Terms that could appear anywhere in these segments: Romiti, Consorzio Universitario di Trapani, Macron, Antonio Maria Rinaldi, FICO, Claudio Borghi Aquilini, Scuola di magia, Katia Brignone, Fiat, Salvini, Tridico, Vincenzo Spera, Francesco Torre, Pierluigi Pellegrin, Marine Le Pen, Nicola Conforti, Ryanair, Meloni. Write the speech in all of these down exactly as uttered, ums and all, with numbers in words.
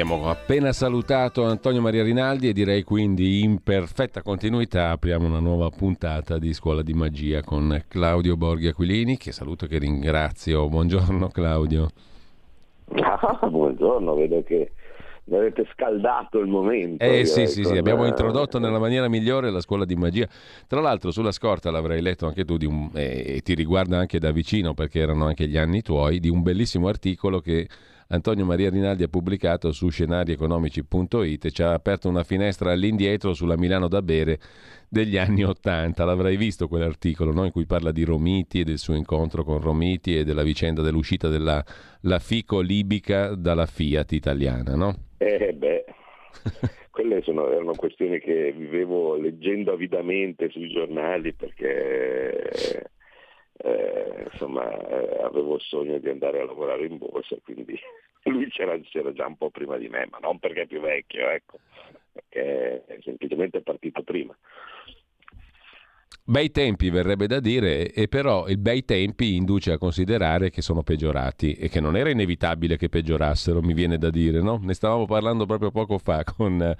Abbiamo appena salutato Antonio Maria Rinaldi e direi quindi in perfetta continuità apriamo una nuova puntata di Scuola di Magia con Claudio Borghi Aquilini, che saluto e che ringrazio. Buongiorno Claudio. Ah, buongiorno, vedo che mi avete scaldato il momento. Eh sì, sì, con... sì, abbiamo introdotto nella maniera migliore la Scuola di Magia. Tra l'altro sulla scorta, l'avrai letto anche tu, di un, eh, e ti riguarda anche da vicino perché erano anche gli anni tuoi, di un bellissimo articolo che Antonio Maria Rinaldi ha pubblicato su scenarieconomici punto it e ci ha aperto una finestra all'indietro sulla Milano da bere degli anni Ottanta. L'avrai visto quell'articolo, no? In cui parla di Romiti e del suo incontro con Romiti e della vicenda dell'uscita della la FICO libica dalla Fiat italiana, no? Eh beh, quelle sono, erano questioni che vivevo leggendo avidamente sui giornali perché... Eh, insomma eh, avevo il sogno di andare a lavorare in borsa, quindi lui c'era, c'era già un po' prima di me, ma non perché è più vecchio, ecco, perché è semplicemente partito prima. Bei tempi verrebbe da dire, e però il bei tempi induce a considerare che sono peggiorati e che non era inevitabile che peggiorassero, mi viene da dire, no? Ne stavamo parlando proprio poco fa con...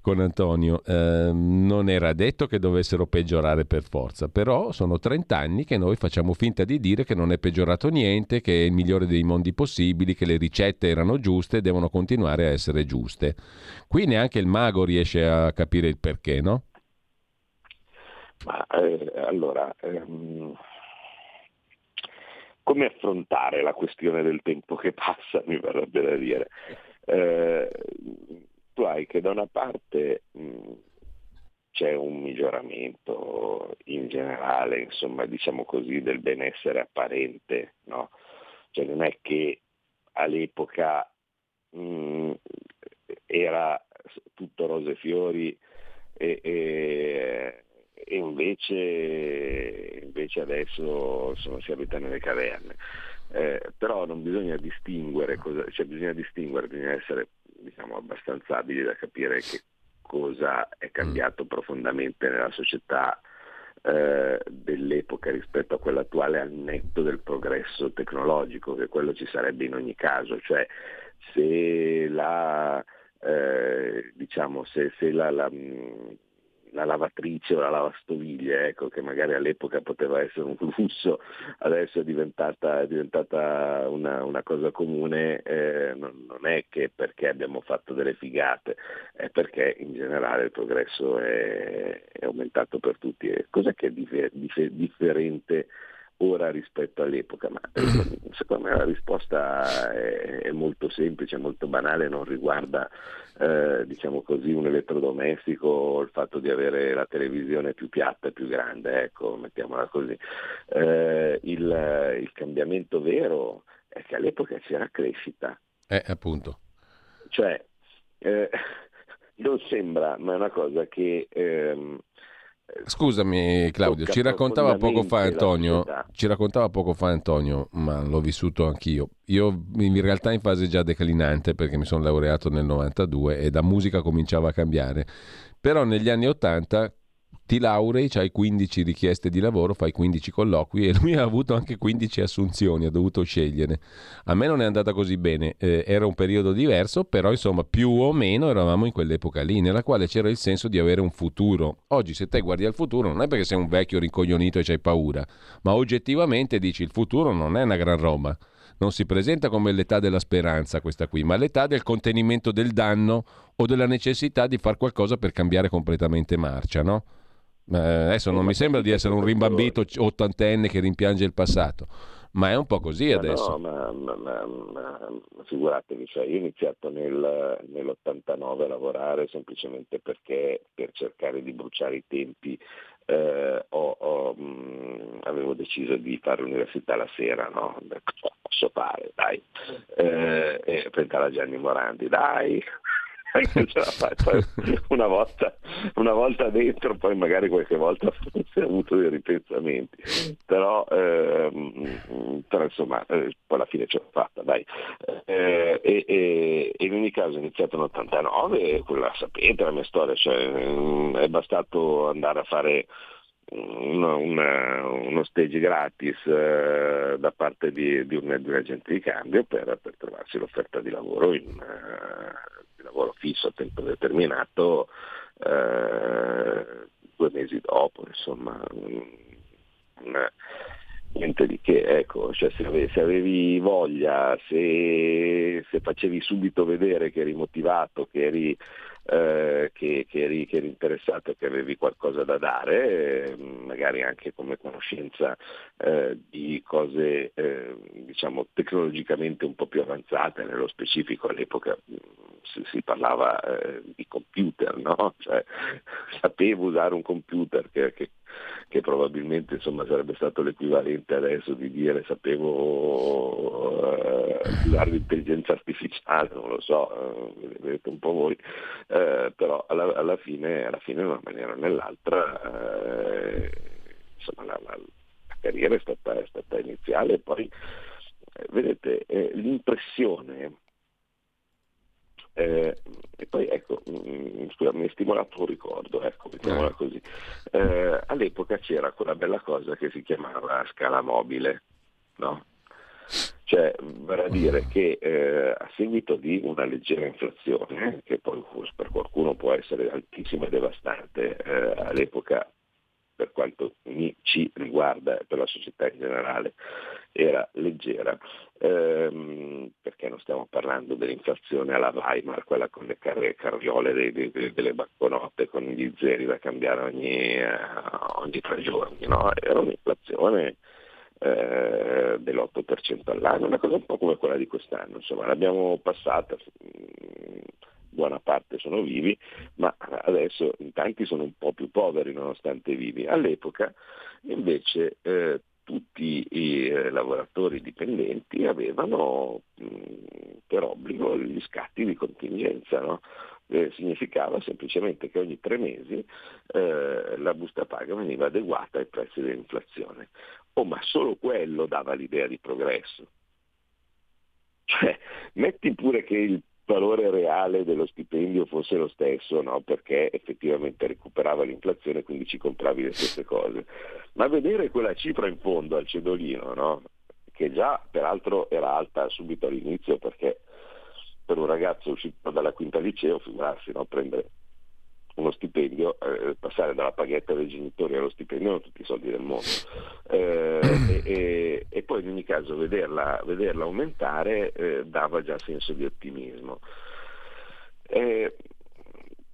con Antonio, eh, non era detto che dovessero peggiorare per forza, però sono trent'anni che noi facciamo finta di dire che non è peggiorato niente, che è il migliore dei mondi possibili, che le ricette erano giuste e devono continuare a essere giuste. Qui neanche il mago riesce a capire il perché, no? Ma eh, allora, ehm, come affrontare la questione del tempo che passa, mi verrebbe da dire. Eh, Tu hai che da una parte mh, c'è un miglioramento in generale, insomma, diciamo così, del benessere apparente, no? Cioè non è che all'epoca mh, era tutto rose e fiori e, e, e invece, invece adesso insomma, si abita nelle caverne. Eh, però non bisogna distinguere, cosa, cioè bisogna distinguere, bisogna essere diciamo abbastanza abili da capire che cosa è cambiato profondamente nella società eh, dell'epoca rispetto a quella attuale, al netto del progresso tecnologico, che quello ci sarebbe in ogni caso. Cioè se la eh, diciamo se, se la, la, la lavatrice o la lavastoviglie, ecco, che magari all'epoca poteva essere un lusso, adesso è diventata, è diventata una, una cosa comune, eh, non, non è che perché abbiamo fatto delle figate, è perché in generale il progresso è, è aumentato per tutti. E cos'è che è differ, differ, differente ora rispetto all'epoca? Ma secondo me la risposta è molto semplice, molto banale, non riguarda eh, diciamo così un elettrodomestico o il fatto di avere la televisione più piatta e più grande, ecco, mettiamola così. Eh, il, il cambiamento vero è che all'epoca c'era crescita. Eh, appunto. Cioè, eh, non sembra, ma è una cosa che... Ehm, Scusami Claudio, ci raccontava poco fa Antonio, ci raccontava poco fa Antonio, ma l'ho vissuto anch'io. Io in realtà in fase già declinante perché mi sono laureato nel novantadue e da musica cominciava a cambiare. Però negli anni ottanta ti laurei, c'hai quindici richieste di lavoro, fai quindici colloqui e lui ha avuto anche quindici assunzioni, ha dovuto scegliere. A me non è andata così bene, eh, era un periodo diverso, però insomma più o meno eravamo in quell'epoca lì, nella quale c'era il senso di avere un futuro. Oggi se te guardi al futuro non è perché sei un vecchio rincoglionito e c'hai paura, ma oggettivamente dici il futuro non è una gran roba. Non si presenta come l'età della speranza questa qui, ma l'età del contenimento del danno o della necessità di far qualcosa per cambiare completamente marcia, no? Eh, adesso non mi sembra di essere un rimbambito ottantenne che rimpiange il passato, ma è un po' così adesso. Ma no, ma, ma, ma, ma figuratevi, cioè io ho iniziato nel, nell'ottantanove a lavorare semplicemente perché per cercare di bruciare i tempi eh, ho, ho, mh, avevo deciso di fare l'università la sera, no? Posso fare, dai, eh, e pensare a Gianni Morandi, dai. che ce l'ha fatta una volta, una volta dentro, poi magari qualche volta forse ha avuto dei ripensamenti, però, ehm, però insomma eh, poi alla fine ce l'ha fatta, dai. Eh, e, e, e in ogni caso è iniziato nell'ottantanove, quella sapete la mia storia, cioè è bastato andare a fare Uno, una, uno stage gratis eh, da parte di, di, un, di un agente di cambio per, per trovarsi l'offerta di lavoro in, uh, di lavoro fisso a tempo determinato uh, due mesi dopo, insomma una, niente di che, ecco, cioè se avevi, se avevi voglia, se, se facevi subito vedere che eri motivato, che eri Che, che, eri, che eri interessato, che avevi qualcosa da dare, magari anche come conoscenza eh, di cose eh, diciamo tecnologicamente un po' più avanzate. Nello specifico all'epoca si, si parlava eh, di computer, no? Cioè, sapevo usare un computer che, che, che probabilmente insomma sarebbe stato l'equivalente adesso di dire sapevo eh, usare l'intelligenza artificiale, non lo so, eh, vedete un po' voi. Eh, però alla, alla fine, alla fine in una maniera o nell'altra eh, insomma, la, la, la carriera è stata, è stata iniziale. Poi eh, vedete eh, l'impressione eh, e poi ecco mh, scusa, mi è stimolato un ricordo, ecco, mettiamola così. Eh, all'epoca c'era quella bella cosa che si chiamava scala mobile, no? Cioè, vale a dire che eh, a seguito di una leggera inflazione, che poi per qualcuno può essere altissima e devastante, eh, all'epoca, per quanto mi ci riguarda e per la società in generale, era leggera, ehm, perché non stiamo parlando dell'inflazione alla Weimar, quella con le car- carriole dei, dei, dei, delle banconote con gli zeri da cambiare ogni, eh, ogni tre giorni, no? Era un'inflazione dell'otto per cento all'anno, una cosa un po' come quella di quest'anno, insomma l'abbiamo passata, buona parte sono vivi, ma adesso in tanti sono un po' più poveri nonostante vivi. All'epoca invece eh, tutti i eh, lavoratori dipendenti avevano mh, per obbligo gli scatti di contingenza, no? Eh, significava semplicemente che ogni tre mesi eh, la busta paga veniva adeguata ai prezzi dell'inflazione. Oh, ma solo quello dava l'idea di progresso. Cioè, metti pure che il valore reale dello stipendio fosse lo stesso, no? Perché effettivamente recuperava l'inflazione, quindi ci compravi le stesse cose. Ma vedere quella cifra in fondo al cedolino, no? Che già peraltro era alta subito all'inizio, perché per un ragazzo uscito dalla quinta liceo, figurarsi, no? Prendere uno stipendio, eh, passare dalla paghetta dei genitori allo stipendio non tutti i soldi del mondo, eh, e, e, e poi in ogni caso vederla, vederla aumentare eh, dava già senso di ottimismo. Eh,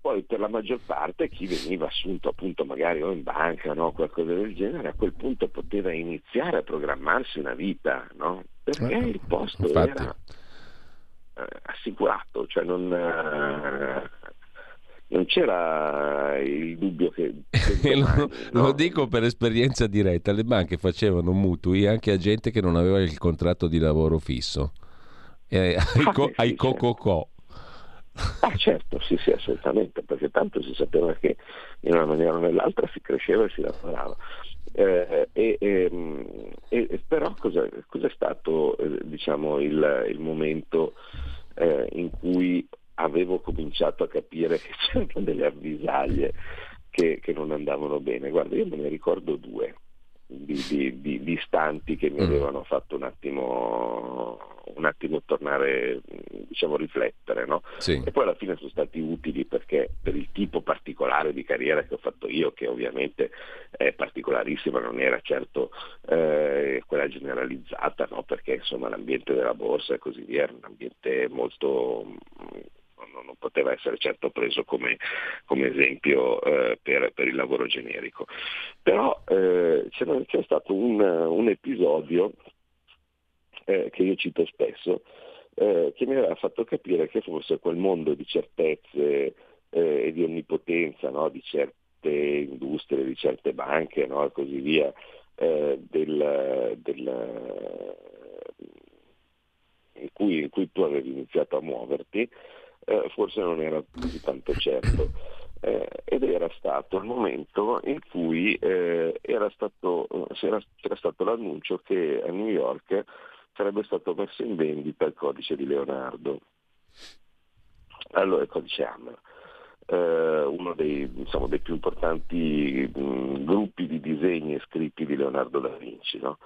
poi per la maggior parte chi veniva assunto appunto magari o in banca, no, qualcosa del genere, a quel punto poteva iniziare a programmarsi una vita, no? Perché eh, il posto infatti era eh, assicurato, cioè non... Eh, non c'era il dubbio che domani, lo, no? Lo dico per esperienza diretta, le banche facevano mutui anche a gente che non aveva il contratto di lavoro fisso, eh, ai, ah, co- sì, ai co-co-co. Ah certo, sì sì, assolutamente, perché tanto si sapeva che in una maniera o nell'altra si cresceva e si lavorava. Eh, eh, eh, eh, però cosa è stato eh, diciamo il, il momento eh, in cui avevo cominciato a capire che c'erano delle avvisaglie che, che non andavano bene. Guarda, io me ne ricordo due di, di, di, di istanti che mi avevano fatto un attimo un attimo tornare, diciamo riflettere, no? Sì. E poi alla fine sono stati utili, perché per il tipo particolare di carriera che ho fatto io, che ovviamente è particolarissima, non era certo eh, quella generalizzata, no? Perché insomma l'ambiente della borsa e così via era un ambiente molto... non poteva essere certo preso come, come esempio eh, per, per il lavoro generico. Però eh, c'era, c'è stato un, un episodio eh, che io cito spesso, eh, che mi aveva fatto capire che forse quel mondo di certezze eh, e di onnipotenza, no? Di certe industrie, di certe banche, no? E così via, eh, del... del in cui, in cui tu avevi iniziato a muoverti, eh, forse non era così tanto certo, eh, ed era stato il momento in cui eh, era stato, c'era, c'era stato l'annuncio che a New York sarebbe stato messo in vendita il codice di Leonardo, allora il codice Hammer, eh, uno dei, diciamo, dei più importanti mh, gruppi di disegni e scritti di Leonardo da Vinci, no?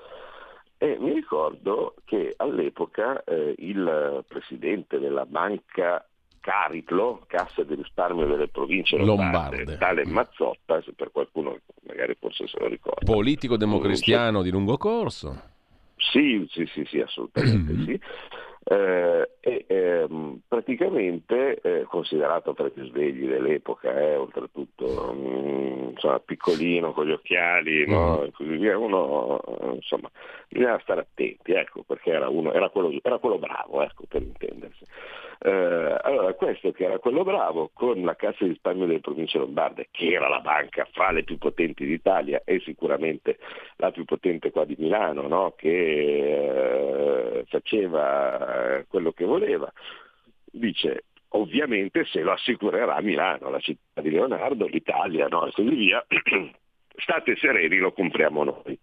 E mi ricordo che all'epoca eh, il presidente della banca Cariplo, Cassa di Risparmio delle Province Lombarde, Lombarde, tale Mazzotta, se per qualcuno magari forse se lo ricorda, politico democristiano c'è... di lungo corso. Sì, sì, sì, sì, assolutamente sì. Eh, e ehm, praticamente eh, considerato tra i più svegli dell'epoca, eh, oltretutto mh, insomma, piccolino con gli occhiali, no? E così via, uno insomma bisogna stare attenti, ecco, perché era uno, era quello, era quello bravo, ecco, per intendersi. Eh, allora questo che era quello bravo, con la Cassa di Risparmio delle Province Lombarde, che era la banca fra le più potenti d'Italia e sicuramente la più potente qua di Milano, no? Che eh, faceva quello che voleva, dice ovviamente se lo assicurerà Milano, la città di Leonardo, l'Italia, no? E così via, state sereni, lo compriamo noi.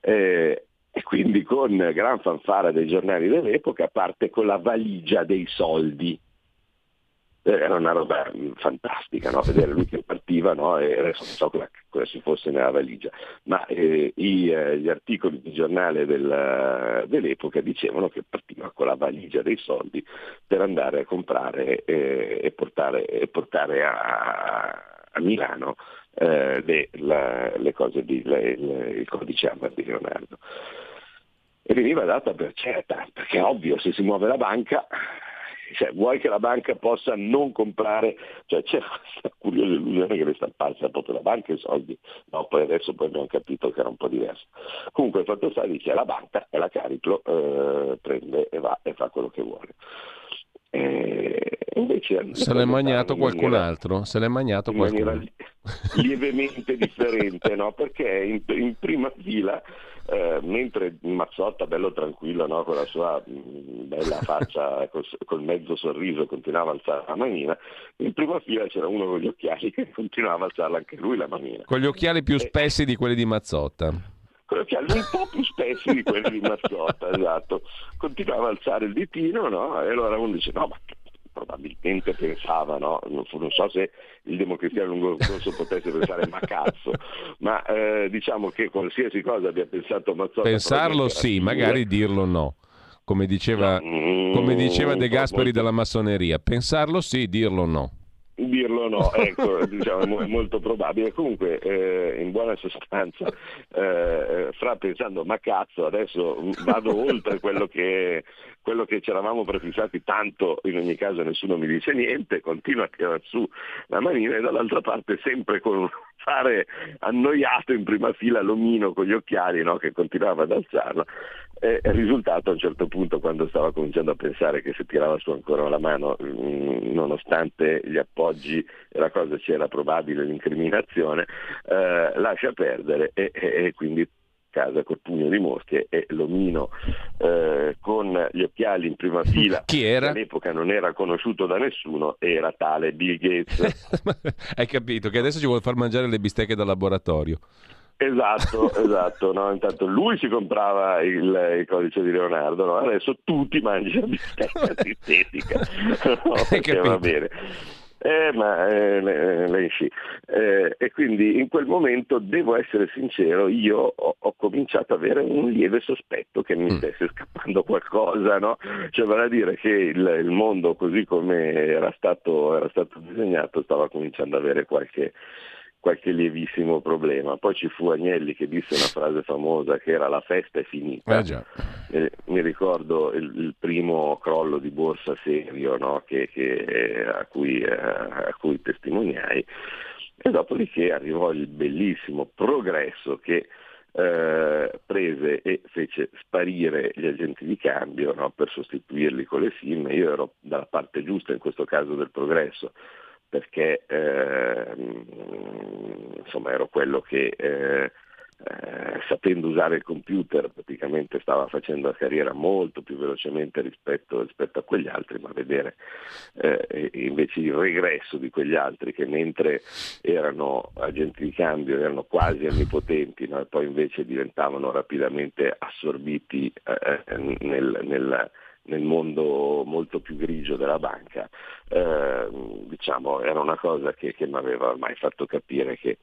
Eh, e quindi con gran fanfara dei giornali dell'epoca parte con la valigia dei soldi. Era una roba fantastica, no? Vedere lui che partiva, no? E adesso non so cosa, cosa ci fosse nella valigia, ma eh, i, eh, gli articoli di giornale del, dell'epoca dicevano che partiva con la valigia dei soldi per andare a comprare eh, e portare, e portare a, a Milano eh, le, la, le cose di, le, il codice Hammer di Leonardo. E veniva data per certa, perché è ovvio, se si muove la banca, cioè, vuoi che la banca possa non comprare, cioè c'è questa curiosa illusione che le stamparsi proprio la banca e i soldi, no? Poi adesso poi abbiamo capito che era un po' diverso. Comunque il fatto sta, dice la banca e la Cariplo eh, prende e va e fa quello che vuole. E invece se l'è magnato qualcun maniera, altro, se l'è magnato qualcun altro lievemente differente, no? Perché in, in prima fila eh, mentre Mazzotta bello tranquillo, no? Con la sua mh, bella faccia col, col mezzo sorriso continuava a alzare la manina, in prima fila c'era uno con gli occhiali che continuava a alzarla anche lui la manina, con gli occhiali più spessi eh. di quelli di Mazzotta, un po' più spessi di quelli di Mazzotta, esatto, continuava a alzare il ditino, no? E allora uno dice no, ma probabilmente pensava, no? Non, non so se il democristiano lungo corso potesse pensare ma cazzo, ma eh, diciamo che qualsiasi cosa abbia pensato Mazzotta, pensarlo sì, sicura. Magari dirlo no, come diceva, mm, come diceva De Gasperi molto... dalla massoneria, pensarlo sì, dirlo no. Dirlo no, ecco, diciamo è molto probabile. Comunque eh, in buona sostanza eh, fra pensando ma cazzo, adesso vado oltre quello che quello che ci eravamo prefissati, tanto in ogni caso nessuno mi dice niente, continua a tirare su la manina, e dall'altra parte sempre con fare annoiato in prima fila l'omino con gli occhiali, no? Che continuava ad alzarla. E il risultato a un certo punto, quando stava cominciando a pensare che se tirava su ancora la mano, mh, nonostante gli appoggi e la cosa c'era probabile l'incriminazione, eh, lascia perdere e, e, e quindi casa col pugno di mosche, e l'omino eh, con gli occhiali in prima fila, chi era? All'epoca non era conosciuto da nessuno, era tale Bill Gates. Hai capito che adesso ci vuole far mangiare le bistecche da laboratorio. Esatto, esatto, no? Intanto lui si comprava il, il codice di Leonardo, no? Adesso tutti mangiano bistecca sintetica, no? Perché va bene. Eh, ma eh, lei sì. Eh, e quindi in quel momento, devo essere sincero, io ho, ho cominciato ad avere un lieve sospetto che mi stesse scappando qualcosa, no? Cioè, vale a dire che il, il mondo così come era stato, era stato disegnato stava cominciando ad avere qualche... qualche lievissimo problema. Poi ci fu Agnelli che disse una frase famosa che era la festa è finita. Ah, già. Eh, mi ricordo il, il primo crollo di borsa serio, no? che, che, a, cui, eh, a cui testimoniai, e dopodiché arrivò il bellissimo Progresso che eh, prese e fece sparire gli agenti di cambio, no? Per sostituirli con le S I M. Io ero dalla parte giusta in questo caso del Progresso, perché eh, insomma ero quello che eh, eh, sapendo usare il computer praticamente stava facendo la carriera molto più velocemente rispetto, rispetto a quegli altri, ma vedere eh, invece il regresso di quegli altri che mentre erano agenti di cambio erano quasi onnipotenti, no? E poi invece diventavano rapidamente assorbiti eh, nel, nel nel mondo molto più grigio della banca, eh, diciamo era una cosa che, che mi aveva ormai fatto capire che,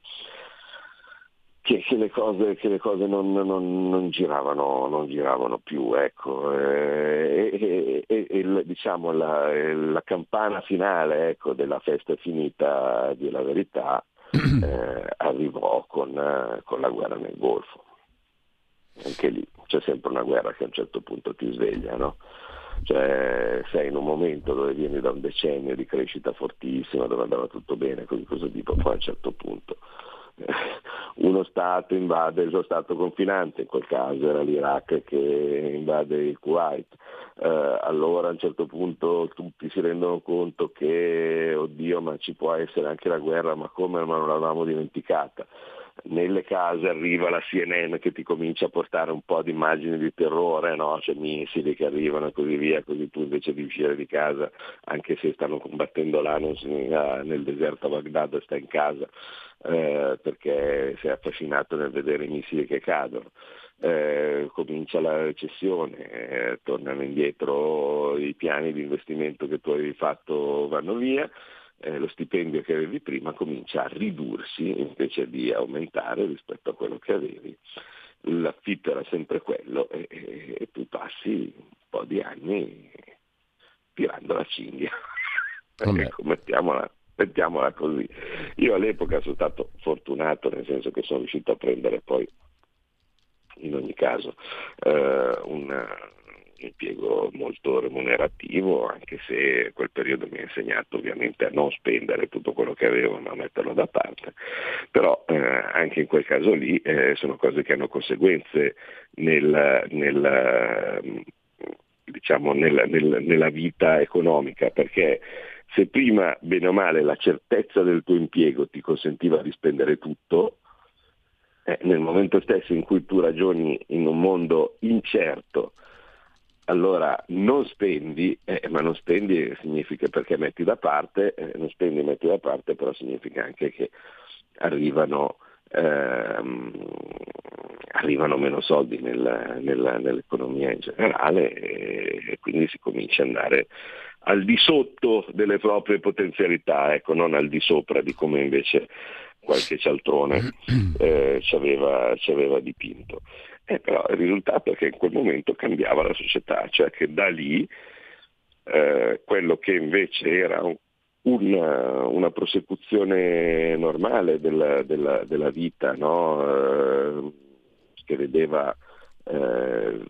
che, che le cose, che le cose non, non, non, giravano, non giravano più, ecco. E, e, e, e diciamo la, la campana finale, ecco, della festa finita della verità eh, arrivò con, con la guerra nel Golfo. Anche lì c'è sempre una guerra che a un certo punto ti sveglia, no? Cioè sei in un momento dove vieni da un decennio di crescita fortissima, dove andava tutto bene, così cosa dico, poi a un certo punto eh, uno Stato invade il suo Stato confinante, in quel caso era l'Iraq che invade il Kuwait, eh, allora a un certo punto tutti si rendono conto che oddio, ma ci può essere anche la guerra, ma come, ma non l'avevamo dimenticata. Nelle case arriva la C N N che ti comincia a portare un po' di immagini di terrore, no? C'è missili che arrivano e così via, così tu invece di uscire di casa, anche se stanno combattendo là nel deserto a Baghdad, sta in casa eh, perché sei affascinato nel vedere i missili che cadono. Eh, comincia la recessione, eh, tornano indietro i piani di investimento che tu avevi fatto, vanno via. Eh, lo stipendio che avevi prima comincia a ridursi invece di aumentare rispetto a quello che avevi, l'affitto era sempre quello e, e, e tu passi un po' di anni tirando la cinghia. Ecco, mettiamola, mettiamola così. Io all'epoca sono stato fortunato, nel senso che sono riuscito a prendere poi in ogni caso eh, una impiego molto remunerativo, anche se quel periodo mi ha insegnato ovviamente a non spendere tutto quello che avevo, ma a metterlo da parte, però eh, anche in quel caso lì eh, sono cose che hanno conseguenze nel, nel, diciamo, nel, nel, nella vita economica, perché se prima bene o male la certezza del tuo impiego ti consentiva di spendere tutto, eh, nel momento stesso in cui tu ragioni in un mondo incerto, allora non spendi, eh, ma non spendi significa perché metti da parte, eh, non spendi metti da parte, però significa anche che arrivano, ehm, arrivano meno soldi nel, nel, nell'economia in generale e, e quindi si comincia ad andare al di sotto delle proprie potenzialità, ecco, non al di sopra di come invece qualche cialtrone eh, ci aveva, ci aveva dipinto. Eh, però il risultato è che in quel momento cambiava la società, cioè che da lì eh, quello che invece era un, una, una prosecuzione normale della, della, della vita, no? Eh, che vedeva eh,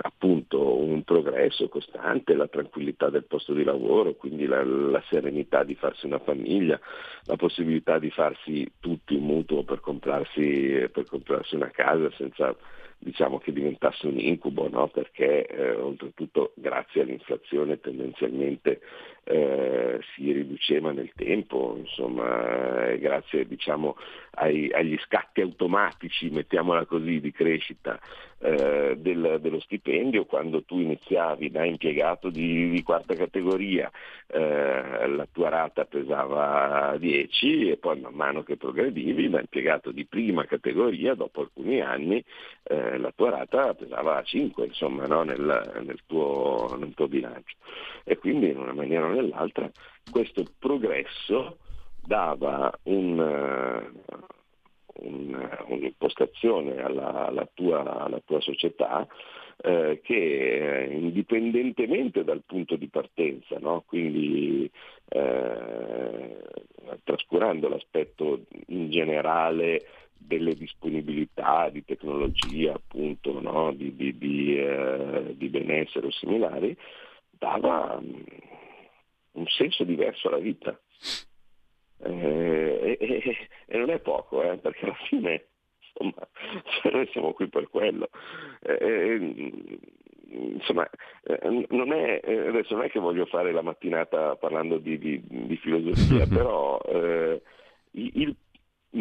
appunto un progresso costante, la tranquillità del posto di lavoro, quindi la, la serenità di farsi una famiglia, la possibilità di farsi tutti un mutuo per comprarsi, per comprarsi una casa senza, diciamo, che diventasse un incubo, no? Perché eh, oltretutto grazie all'inflazione tendenzialmente eh, si riduceva nel tempo, insomma, eh, grazie, diciamo, ai, agli scatti automatici, mettiamola così, di crescita eh, del, dello stipendio. Quando tu iniziavi da impiegato di, di quarta categoria eh, la tua rata pesava dieci e poi man mano che progredivi da impiegato di prima categoria dopo alcuni anni eh, la tua rata pesava cinque, insomma, no? nel, nel, tuo, nel tuo bilancio, e quindi in una maniera o nell'altra questo progresso dava un, un, un'impostazione alla, alla, tua, alla tua società eh, che indipendentemente dal punto di partenza, no? Quindi eh, trascurando l'aspetto in generale delle disponibilità di tecnologia, appunto, no? di, di, di, eh, di benessere o similari, dava un senso diverso alla vita. Eh, e, e non è poco, eh, perché alla fine, insomma, noi siamo qui per quello. Eh, insomma, non è, adesso non è che voglio fare la mattinata parlando di, di, di filosofia, però eh, il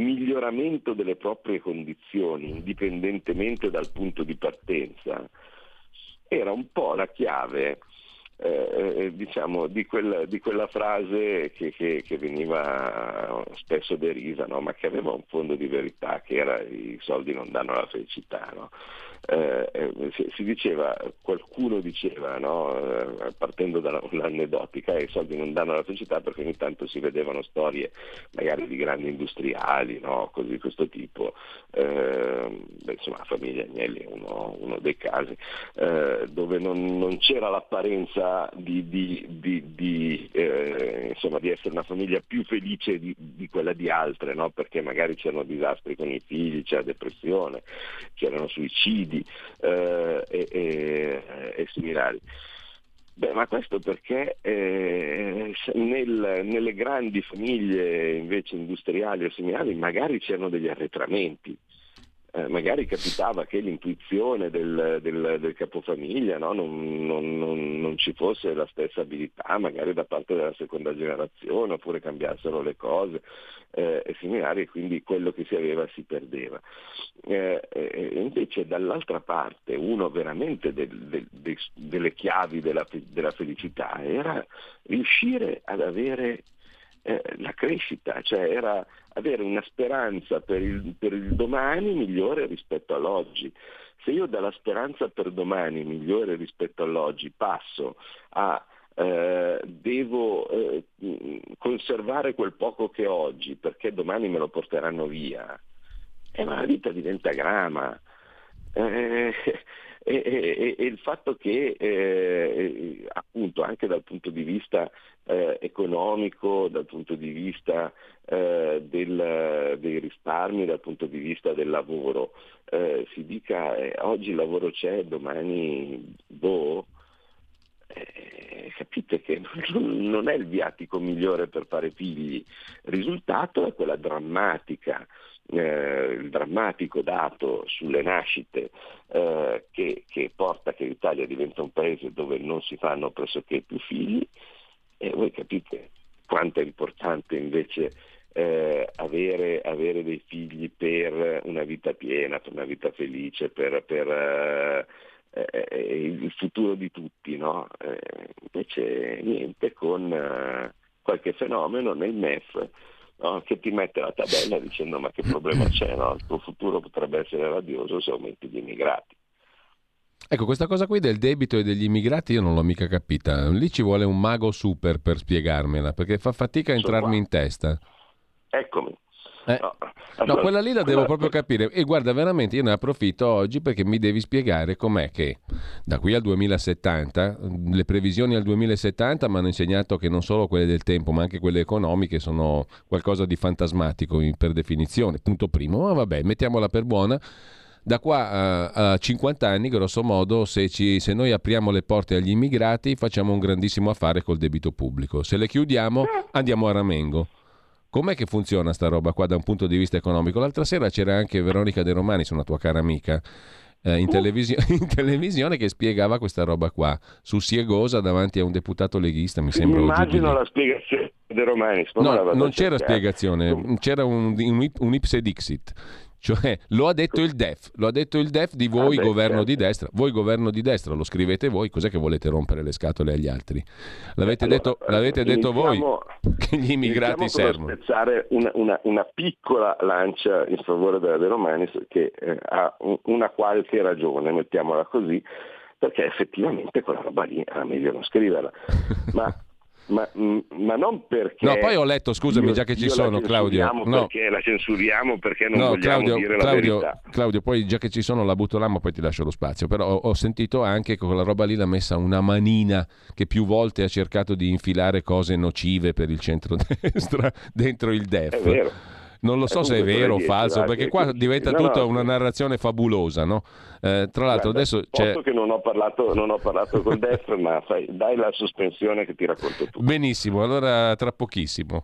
miglioramento delle proprie condizioni, indipendentemente dal punto di partenza, era un po' la chiave, eh, diciamo, di quella, di quella frase che, che, che veniva spesso derisa, no? Ma che aveva un fondo di verità, che era: i soldi non danno la felicità, no? Eh, si diceva, qualcuno diceva, no, partendo da un'aneddotica, eh, i soldi non danno la felicità, perché ogni tanto si vedevano storie magari di grandi industriali, no, così di questo tipo, eh, beh, insomma, la famiglia Agnelli è uno, uno dei casi, eh, dove non, non c'era l'apparenza di, di, di, di, eh, insomma, di essere una famiglia più felice di, di quella di altre, no, perché magari c'erano disastri con i figli, c'era depressione, c'erano suicidi Di, eh, e, e, e similari. Beh, ma questo perché eh, nel, nelle grandi famiglie invece industriali o similari magari c'erano degli arretramenti, eh, magari capitava che l'intuizione del, del, del capofamiglia, no? non, non, non, non ci fosse la stessa abilità magari da parte della seconda generazione, oppure cambiassero le cose e eh, seminari, e quindi quello che si aveva si perdeva. Eh, eh, invece dall'altra parte uno veramente del, del, de, delle chiavi della, della felicità era riuscire ad avere eh, la crescita, cioè era avere una speranza per il, per il domani migliore rispetto all'oggi. Se io dalla speranza per domani migliore rispetto all'oggi passo a Eh, devo eh, conservare quel poco che ho oggi perché domani me lo porteranno via, eh, ma la vita diventa grama, e eh, eh, eh, eh, il fatto che eh, appunto anche dal punto di vista eh, economico, dal punto di vista eh, del, dei risparmi, dal punto di vista del lavoro, eh, si dica eh, oggi il lavoro c'è, domani boh. Eh, capite che non, non è il viatico migliore per fare figli. Il risultato è quella drammatica, eh, il drammatico dato sulle nascite eh, che, che porta che l'Italia diventa un paese dove non si fanno pressoché più figli, e voi capite quanto è importante invece eh, avere, avere dei figli per una vita piena, per una vita felice, per... per eh, il futuro di tutti, no? Eh, invece niente, con eh, qualche fenomeno nel M E F, no? Che ti mette la tabella dicendo: ma che problema c'è, no? Il tuo futuro potrebbe essere radioso se aumenti gli immigrati. Ecco, questa cosa qui del debito e degli immigrati io non l'ho mica capita, lì ci vuole un mago super per spiegarmela, perché fa fatica a entrarmi in testa. Eccomi. Eh. No, allora, no, quella lì la devo allora, proprio capire. E guarda, veramente io ne approfitto oggi, perché mi devi spiegare com'è che da qui al duemilasettanta, le previsioni al duemilasettanta mi hanno insegnato che non solo quelle del tempo ma anche quelle economiche sono qualcosa di fantasmatico per definizione, punto primo, ma vabbè, mettiamola per buona. Da qua a cinquanta anni, grosso modo, se, ci, se noi apriamo le porte agli immigrati facciamo un grandissimo affare col debito pubblico, se le chiudiamo andiamo a ramengo. Com'è che funziona sta roba qua da un punto di vista economico? L'altra sera c'era anche Veronica De Romani, sono una tua cara amica, eh, in, televisi- in televisione, che spiegava questa roba qua, sussiegosa davanti a un deputato leghista, mi sembra. Immagino la spiegazione De Romani. No, non c'era spiegazione, c'era un, un, un ips e dixit. Cioè, lo ha detto il D E F, lo ha detto il D E F di voi, ah, governo certo. di destra, voi governo di destra, lo scrivete voi, cos'è che volete rompere le scatole agli altri? L'avete allora, detto, l'avete detto voi che gli immigrati servono. Spezzare una, una, una piccola lancia in favore della De Romanis, che eh, ha una qualche ragione, mettiamola così, perché effettivamente quella roba lì era meglio non scriverla, ma Ma, ma non perché no, poi ho letto, scusami, io, già che ci sono, Claudio, no, perché la censuriamo, perché non no, vogliamo Claudio, dire Claudio, la verità. Claudio, poi già che ci sono la butto là, ma poi ti lascio lo spazio, però ho, ho sentito anche che quella roba lì l'ha messa una manina che più volte ha cercato di infilare cose nocive per il centrodestra dentro il D E F. È vero. Non lo so se è vero o falso, perché qua diventa no, tutta no, una narrazione fabulosa, no? Eh, tra l'altro guarda, adesso c'è... Posto che non ho parlato, non ho parlato con D E F, ma fai, dai la sospensione che ti racconto tutto. Benissimo, allora tra pochissimo.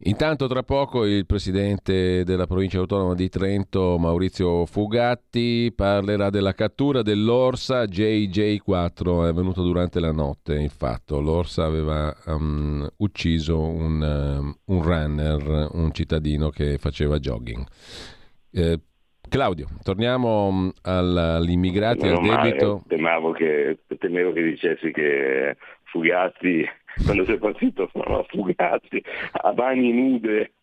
Intanto tra poco il presidente della provincia autonoma di Trento, Maurizio Fugatti, parlerà della cattura dell'orsa J J quattro, è avvenuto durante la notte. Infatti l'orsa aveva um, ucciso un, um, un runner, un cittadino che faceva jogging. Eh, Claudio, torniamo agli immigrati, al debito. Temavo che, temevo che dicessi che Fugatti... quando sei partito sono affugati a mani nude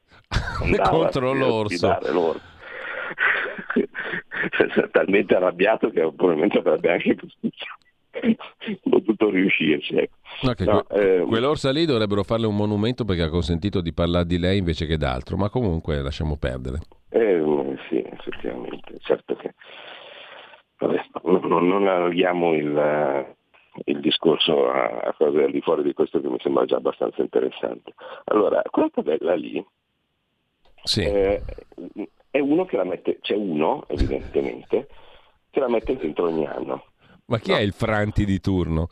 contro l'orso. l'orso talmente arrabbiato che probabilmente avrebbe anche potuto riuscirci, ecco. Okay, no, que- eh, quell'orsa lì dovrebbero farle un monumento perché ha consentito di parlare di lei invece che d'altro, ma comunque lasciamo perdere. Eh, sì, effettivamente, certo che vabbè, non, non allarghiamo il il discorso a cose al di fuori di questo, che mi sembra già abbastanza interessante. Allora, quella tabella lì, sì, eh, è uno che la mette, c'è uno evidentemente che la mette dentro ogni anno. Ma chi no? È il Franti di turno?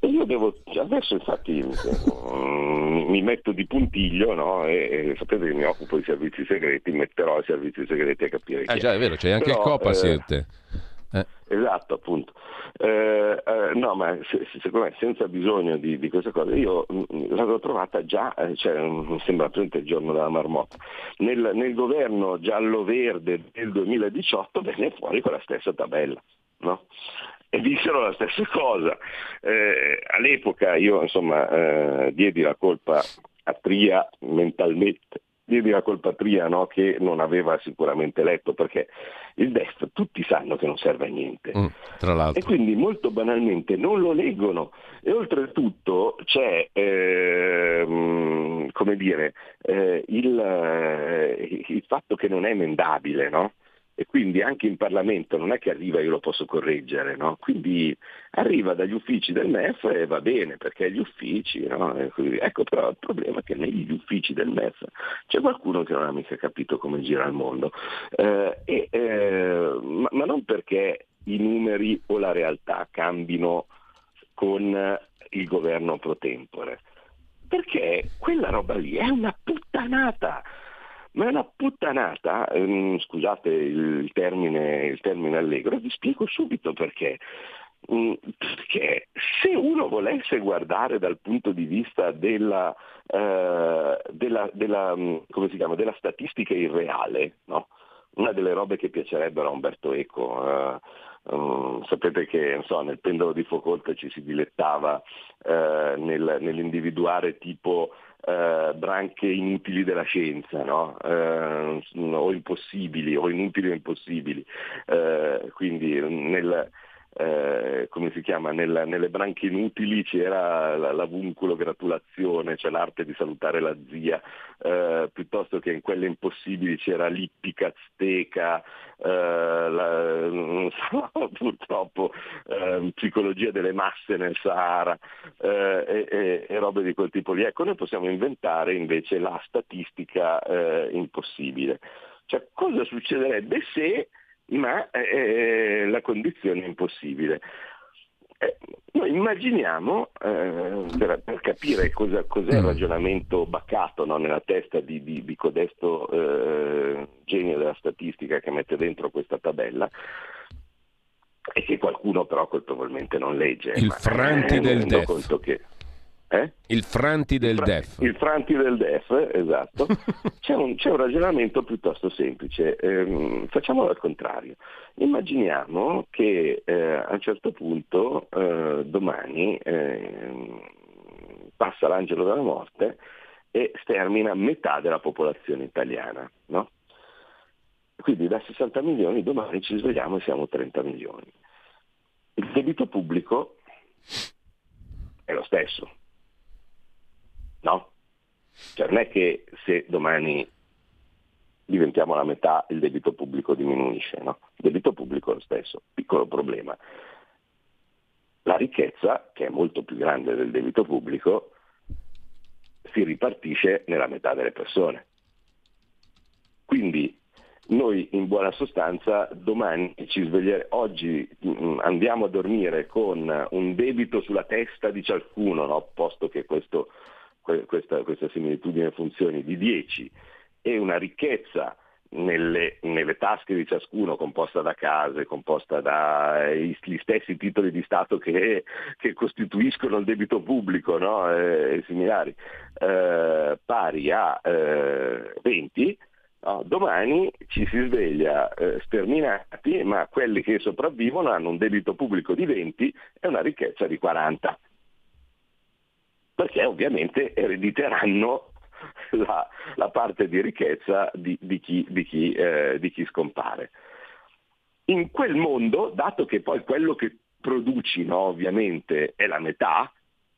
E io devo, adesso infatti mi metto di puntiglio, no? E, e sapete che mi occupo di servizi segreti, metterò i servizi segreti a capire chi. Ah già, è vero, c'è anche però, il Copasir. Eh, Eh. Esatto, appunto. Eh, eh, no, ma se, se, secondo me senza bisogno di, di questa cosa, io mh, l'avevo trovata già, eh, cioè, mi sembra presente il giorno della marmotta, nel, nel governo giallo-verde del duemiladiciotto venne fuori con la stessa tabella, no? E dissero la stessa cosa. Eh, all'epoca io insomma eh, diedi la colpa a Tria mentalmente, diedi la colpa a Tria, no? Che non aveva sicuramente letto, perché il D E F tutti sanno che non serve a niente, mm, tra l'altro. E quindi molto banalmente non lo leggono, e oltretutto c'è eh, come dire eh, il, eh, il fatto che non è emendabile, no? E quindi anche in Parlamento non è che arriva io lo posso correggere, no? Quindi arriva dagli uffici del M E F e va bene perché gli uffici, no? Ecco, però il problema è che negli uffici del M E F c'è qualcuno che non ha mica capito come gira il mondo, eh, e, eh, ma, ma non perché i numeri o la realtà cambino con il governo pro tempore, perché quella roba lì è una puttanata. Ma è una puttanata, ehm, scusate il termine, il termine allegro, vi spiego subito perché. Mm, perché se uno volesse guardare dal punto di vista della, eh, della, della, come si chiama, della statistica irreale, no? Una delle robe che piacerebbero a Umberto Eco, eh, Um, sapete che non so, nel Pendolo di Foucault ci si dilettava uh, nel, nell'individuare tipo uh, branche inutili della scienza, no? uh, o impossibili o inutili o impossibili, uh, quindi nel, uh, come si chiama, nel, nelle branche inutili c'era l'avunculo gratulazione, cioè l'arte di salutare la zia, uh, piuttosto che in quelle impossibili c'era l'ippica azteca, Uh, la, non so, purtroppo uh, psicologia delle masse nel Sahara, uh, e, e, e robe di quel tipo lì. Ecco, noi possiamo inventare invece la statistica uh, impossibile, cioè cosa succederebbe se, ma eh, la condizione è impossibile. Eh, noi immaginiamo, eh, per, per capire cosa, cos'è il ragionamento baccato, no, nella testa di, di, di codesto eh, genio della statistica che mette dentro questa tabella, e che qualcuno però colpevolmente non legge. Il ma, Franti eh, del D E F. Conto che, eh? Il Franti del il fra- D E F. Il Franti del D E F, esatto. c'è, un, c'è un ragionamento piuttosto semplice, ehm, facciamolo al contrario. Immaginiamo che eh, a un certo punto eh, domani eh, passa l'angelo della morte e stermina metà della popolazione italiana, no? Quindi da sessanta milioni domani ci svegliamo e siamo trenta milioni. Il debito pubblico è lo stesso, no? Cioè non è che se domani diventiamo la metà il debito pubblico diminuisce, no? Il debito pubblico è lo stesso, piccolo problema. La ricchezza, che è molto più grande del debito pubblico, si ripartisce nella metà delle persone. Quindi noi in buona sostanza domani ci sveglieremo, oggi andiamo a dormire con un debito sulla testa di ciascuno, no? Posto che questo, questa, questa similitudine funzioni, di dieci, e una ricchezza nelle, nelle tasche di ciascuno, composta da case, composta dagli stessi titoli di Stato che, che costituiscono il debito pubblico, no? E eh, similari, eh, pari a eh, venti, no? Domani ci si sveglia eh, sterminati, ma quelli che sopravvivono hanno un debito pubblico di venti e una ricchezza di quaranta, perché ovviamente erediteranno La, la parte di ricchezza di, di, chi, di, chi, eh, di chi scompare. In quel mondo, dato che poi quello che produci, no, ovviamente è la metà,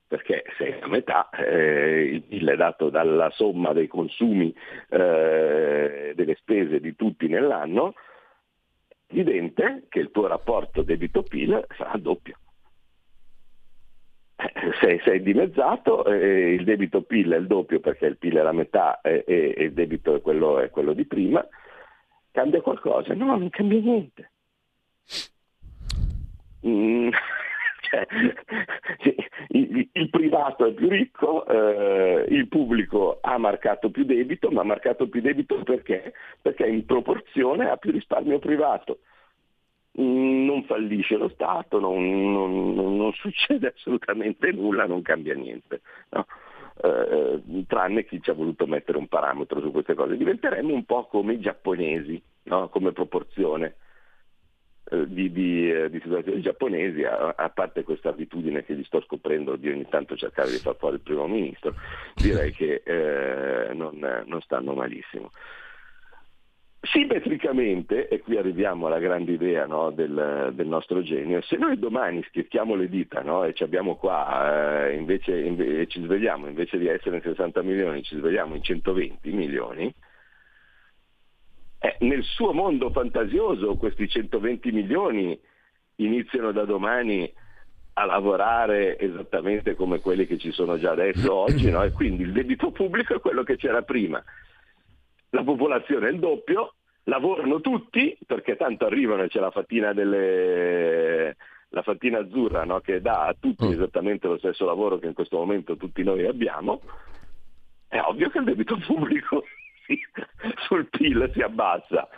perché se è la metà, eh, il P I L è dato dalla somma dei consumi, eh, delle spese di tutti nell'anno, è evidente che il tuo rapporto debito-P I L sarà doppio. Se sei dimezzato, eh, il debito P I L è il doppio, perché il P I L è la metà e, e, e il debito è quello, è quello di prima. Cambia qualcosa? No, non cambia niente. Mm, cioè, il, il privato è più ricco, eh, il pubblico ha marcato più debito, ma ha marcato più debito perché? Perché in proporzione ha più risparmio privato. Non fallisce lo Stato, non, non, non succede assolutamente nulla, non cambia niente, no? Eh, tranne chi ci ha voluto mettere un parametro su queste cose. Diventeremo un po' come i giapponesi, no? Come proporzione eh, di, di, eh, di situazioni. I giapponesi, a, a parte questa abitudine che gli sto scoprendo di ogni tanto cercare di far fuori il primo ministro, direi che eh, non, non stanno malissimo. Simmetricamente, e qui arriviamo alla grande idea, no, del, del nostro genio, se noi domani schiettiamo le dita, no, e ci abbiamo qua, eh, invece, invece ci svegliamo, invece di essere in sessanta milioni, ci svegliamo in centoventi milioni, eh, nel suo mondo fantasioso questi centoventi milioni iniziano da domani a lavorare esattamente come quelli che ci sono già adesso oggi, no? E quindi il debito pubblico è quello che c'era prima. La popolazione è il doppio, lavorano tutti, perché tanto arrivano e c'è la fatina delle la fatina azzurra, no? Che dà a tutti esattamente lo stesso lavoro che in questo momento tutti noi abbiamo. È ovvio che il debito pubblico sul P I L si abbassa.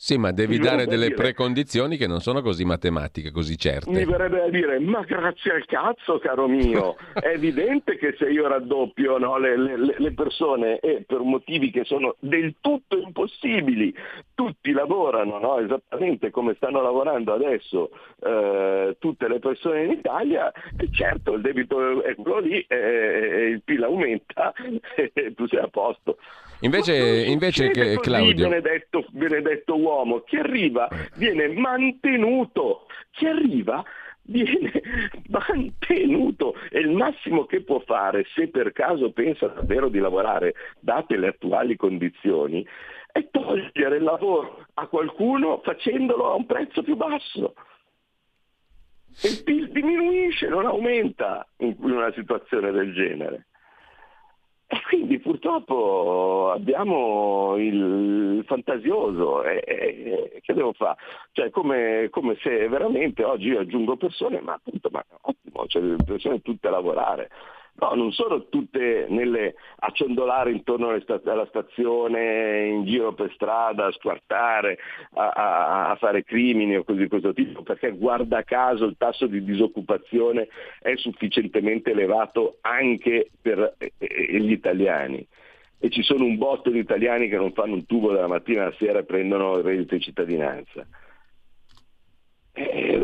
Sì, ma devi dare delle dire... precondizioni che non sono così matematiche, così certe. Mi verrebbe a dire, ma grazie al cazzo, caro mio, è evidente che se io raddoppio, no, le, le, le persone, e per motivi che sono del tutto impossibili, tutti lavorano, no, esattamente come stanno lavorando adesso eh, tutte le persone in Italia, e certo il debito è quello lì, eh, il P I L aumenta e eh, tu sei a posto. Invece, invece che Claudio, benedetto, benedetto uomo, chi arriva viene mantenuto, chi arriva viene mantenuto, e il massimo che può fare, se per caso pensa davvero di lavorare, date le attuali condizioni, è togliere il lavoro a qualcuno facendolo a un prezzo più basso. E il P I L diminuisce, non aumenta in una situazione del genere. E quindi purtroppo abbiamo il fantasioso, e, e, che devo fare? Cioè come, come se veramente oggi io aggiungo persone, ma appunto, ma ottimo, cioè le persone tutte a lavorare. No, non sono tutte nelle, a ciondolare intorno alla stazione, in giro per strada, a squartare, a, a, a fare crimini o cose di questo tipo, perché guarda caso il tasso di disoccupazione è sufficientemente elevato anche per gli italiani. E ci sono un botto di italiani che non fanno un tubo dalla mattina alla sera e prendono il reddito di cittadinanza. Eh,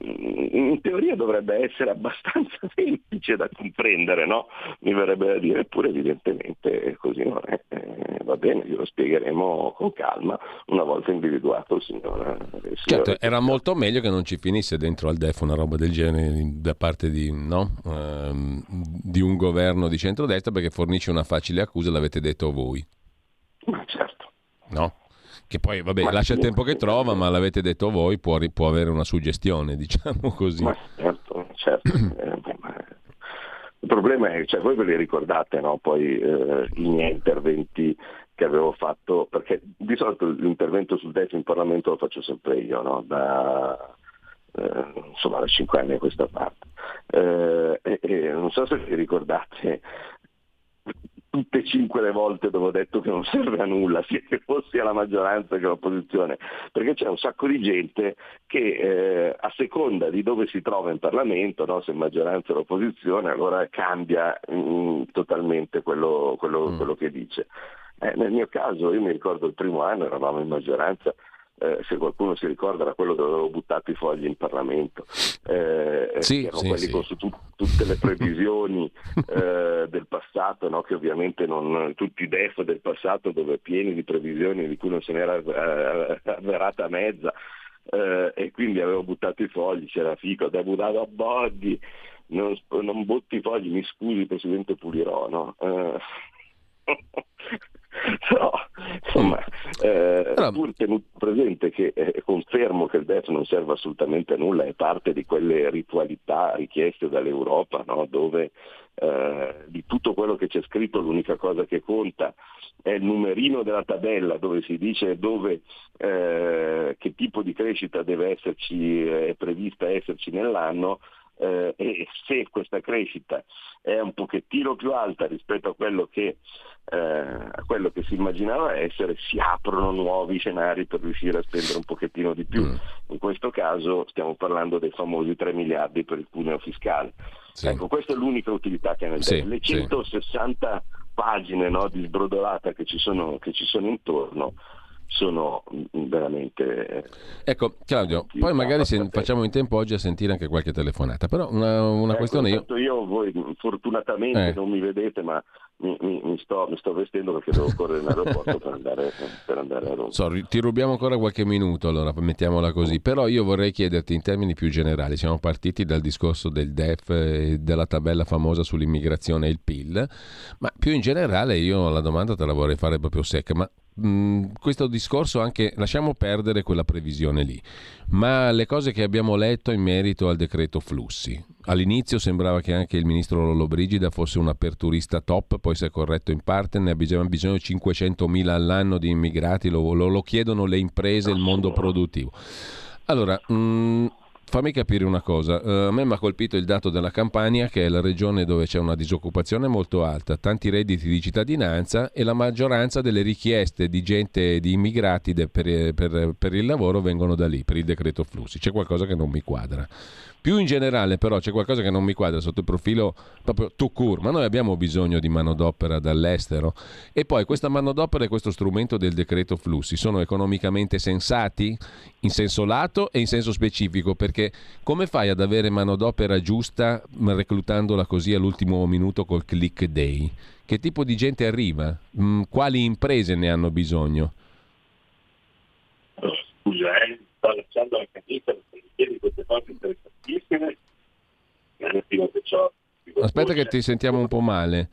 in teoria dovrebbe essere abbastanza semplice da comprendere, no? Mi verrebbe da dire, eppure evidentemente così non è. Eh, va bene, glielo spiegheremo con calma una volta individuato il signor. Il signor... Certo, era molto meglio che non ci finisse dentro al D E F una roba del genere da parte di, no? ehm, di un governo di centrodestra, perché fornisce una facile accusa, l'avete detto voi. Ma certo. No? Che poi, vabbè, ma lascia il tempo che trova, ma l'avete detto voi, può, può avere una suggestione, diciamo così. Ma certo, certo. Il problema è, cioè, voi ve li ricordate, no? Poi eh, i miei interventi che avevo fatto, perché di solito l'intervento sul D E F in Parlamento lo faccio sempre io, no? Da... Eh, insomma, da cinque anni a questa parte. Eh, e, e non so se vi ricordate, tutte e cinque le volte dove ho detto che non serve a nulla, sia che fossi alla maggioranza che all'opposizione, perché c'è un sacco di gente che eh, a seconda di dove si trova in Parlamento, no? Se maggioranza o l'opposizione, allora cambia mh, totalmente quello, quello, mm. quello che dice. Eh, nel mio caso, io mi ricordo il primo anno eravamo in maggioranza. Eh, se qualcuno si ricorda, era quello dove avevo buttato i fogli in Parlamento, eh, sì, erano sì, quelli sì. con su tut- tutte le previsioni eh, del passato, no? Che ovviamente non, tutti i D E F del passato, dove pieni di previsioni di cui non se n'era eh, avverata mezza, eh, e quindi avevo buttato i fogli, c'era FICO, avevo dato a Borghi, non, non botti i fogli, mi scusi Presidente Pulirò, no? Eh. Però insomma, eh, allora, pur tenuto presente che eh, confermo che il D E F non serve assolutamente a nulla, è parte di quelle ritualità richieste dall'Europa, no? Dove eh, di tutto quello che c'è scritto l'unica cosa che conta è il numerino della tabella dove si dice dove eh, che tipo di crescita deve esserci, è prevista esserci nell'anno. Eh, e se questa crescita è un pochettino più alta rispetto a quello che, eh, a quello che si immaginava essere, si aprono nuovi scenari per riuscire a spendere un pochettino di più. Mm. In questo caso stiamo parlando dei famosi tre miliardi per il cuneo fiscale. Sì. Ecco, questa è l'unica utilità che hanno il sì, le centosessanta sì. pagine, no, di sbrodolata che ci sono, che ci sono intorno. Sono veramente... Ecco Claudio, poi magari se facciamo in tempo oggi a sentire anche qualche telefonata, però una, una ecco, questione io... Io voi fortunatamente eh. non mi vedete, ma mi, mi, mi, sto, mi sto vestendo perché devo correre in aeroporto per, andare, per andare a Roma. So, ti rubiamo ancora qualche minuto, allora mettiamola così, però io vorrei chiederti in termini più generali, siamo partiti dal discorso del D E F e della tabella famosa sull'immigrazione e il P I L, ma più in generale io la domanda te la vorrei fare proprio secca, ma Mm, questo discorso anche, lasciamo perdere quella previsione lì, ma le cose che abbiamo letto in merito al decreto flussi, all'inizio sembrava che anche il ministro Lollobrigida fosse un aperturista top, poi si è corretto in parte, ne abbiamo bisogno di cinquecentomila all'anno di immigrati, lo, lo, lo chiedono le imprese, il mondo produttivo. Allora mm, fammi capire una cosa, uh, a me mi ha colpito il dato della Campania, che è la regione dove c'è una disoccupazione molto alta, tanti redditi di cittadinanza, e la maggioranza delle richieste di gente, di immigrati de, per, per, per il lavoro vengono da lì, per il decreto flussi. C'è qualcosa che non mi quadra. Più in generale però c'è qualcosa che non mi quadra sotto il profilo proprio tout court, ma noi abbiamo bisogno di manodopera dall'estero, e poi questa manodopera e questo strumento del decreto flussi sono economicamente sensati in senso lato e in senso specifico, perché come fai ad avere manodopera giusta reclutandola così all'ultimo minuto col click day? Che tipo di gente arriva? Quali imprese ne hanno bisogno? Oh, scusa, eh, sto lasciando la camicia perché chiedi queste cose interessantissime. Aspetta che ti sentiamo un po' male.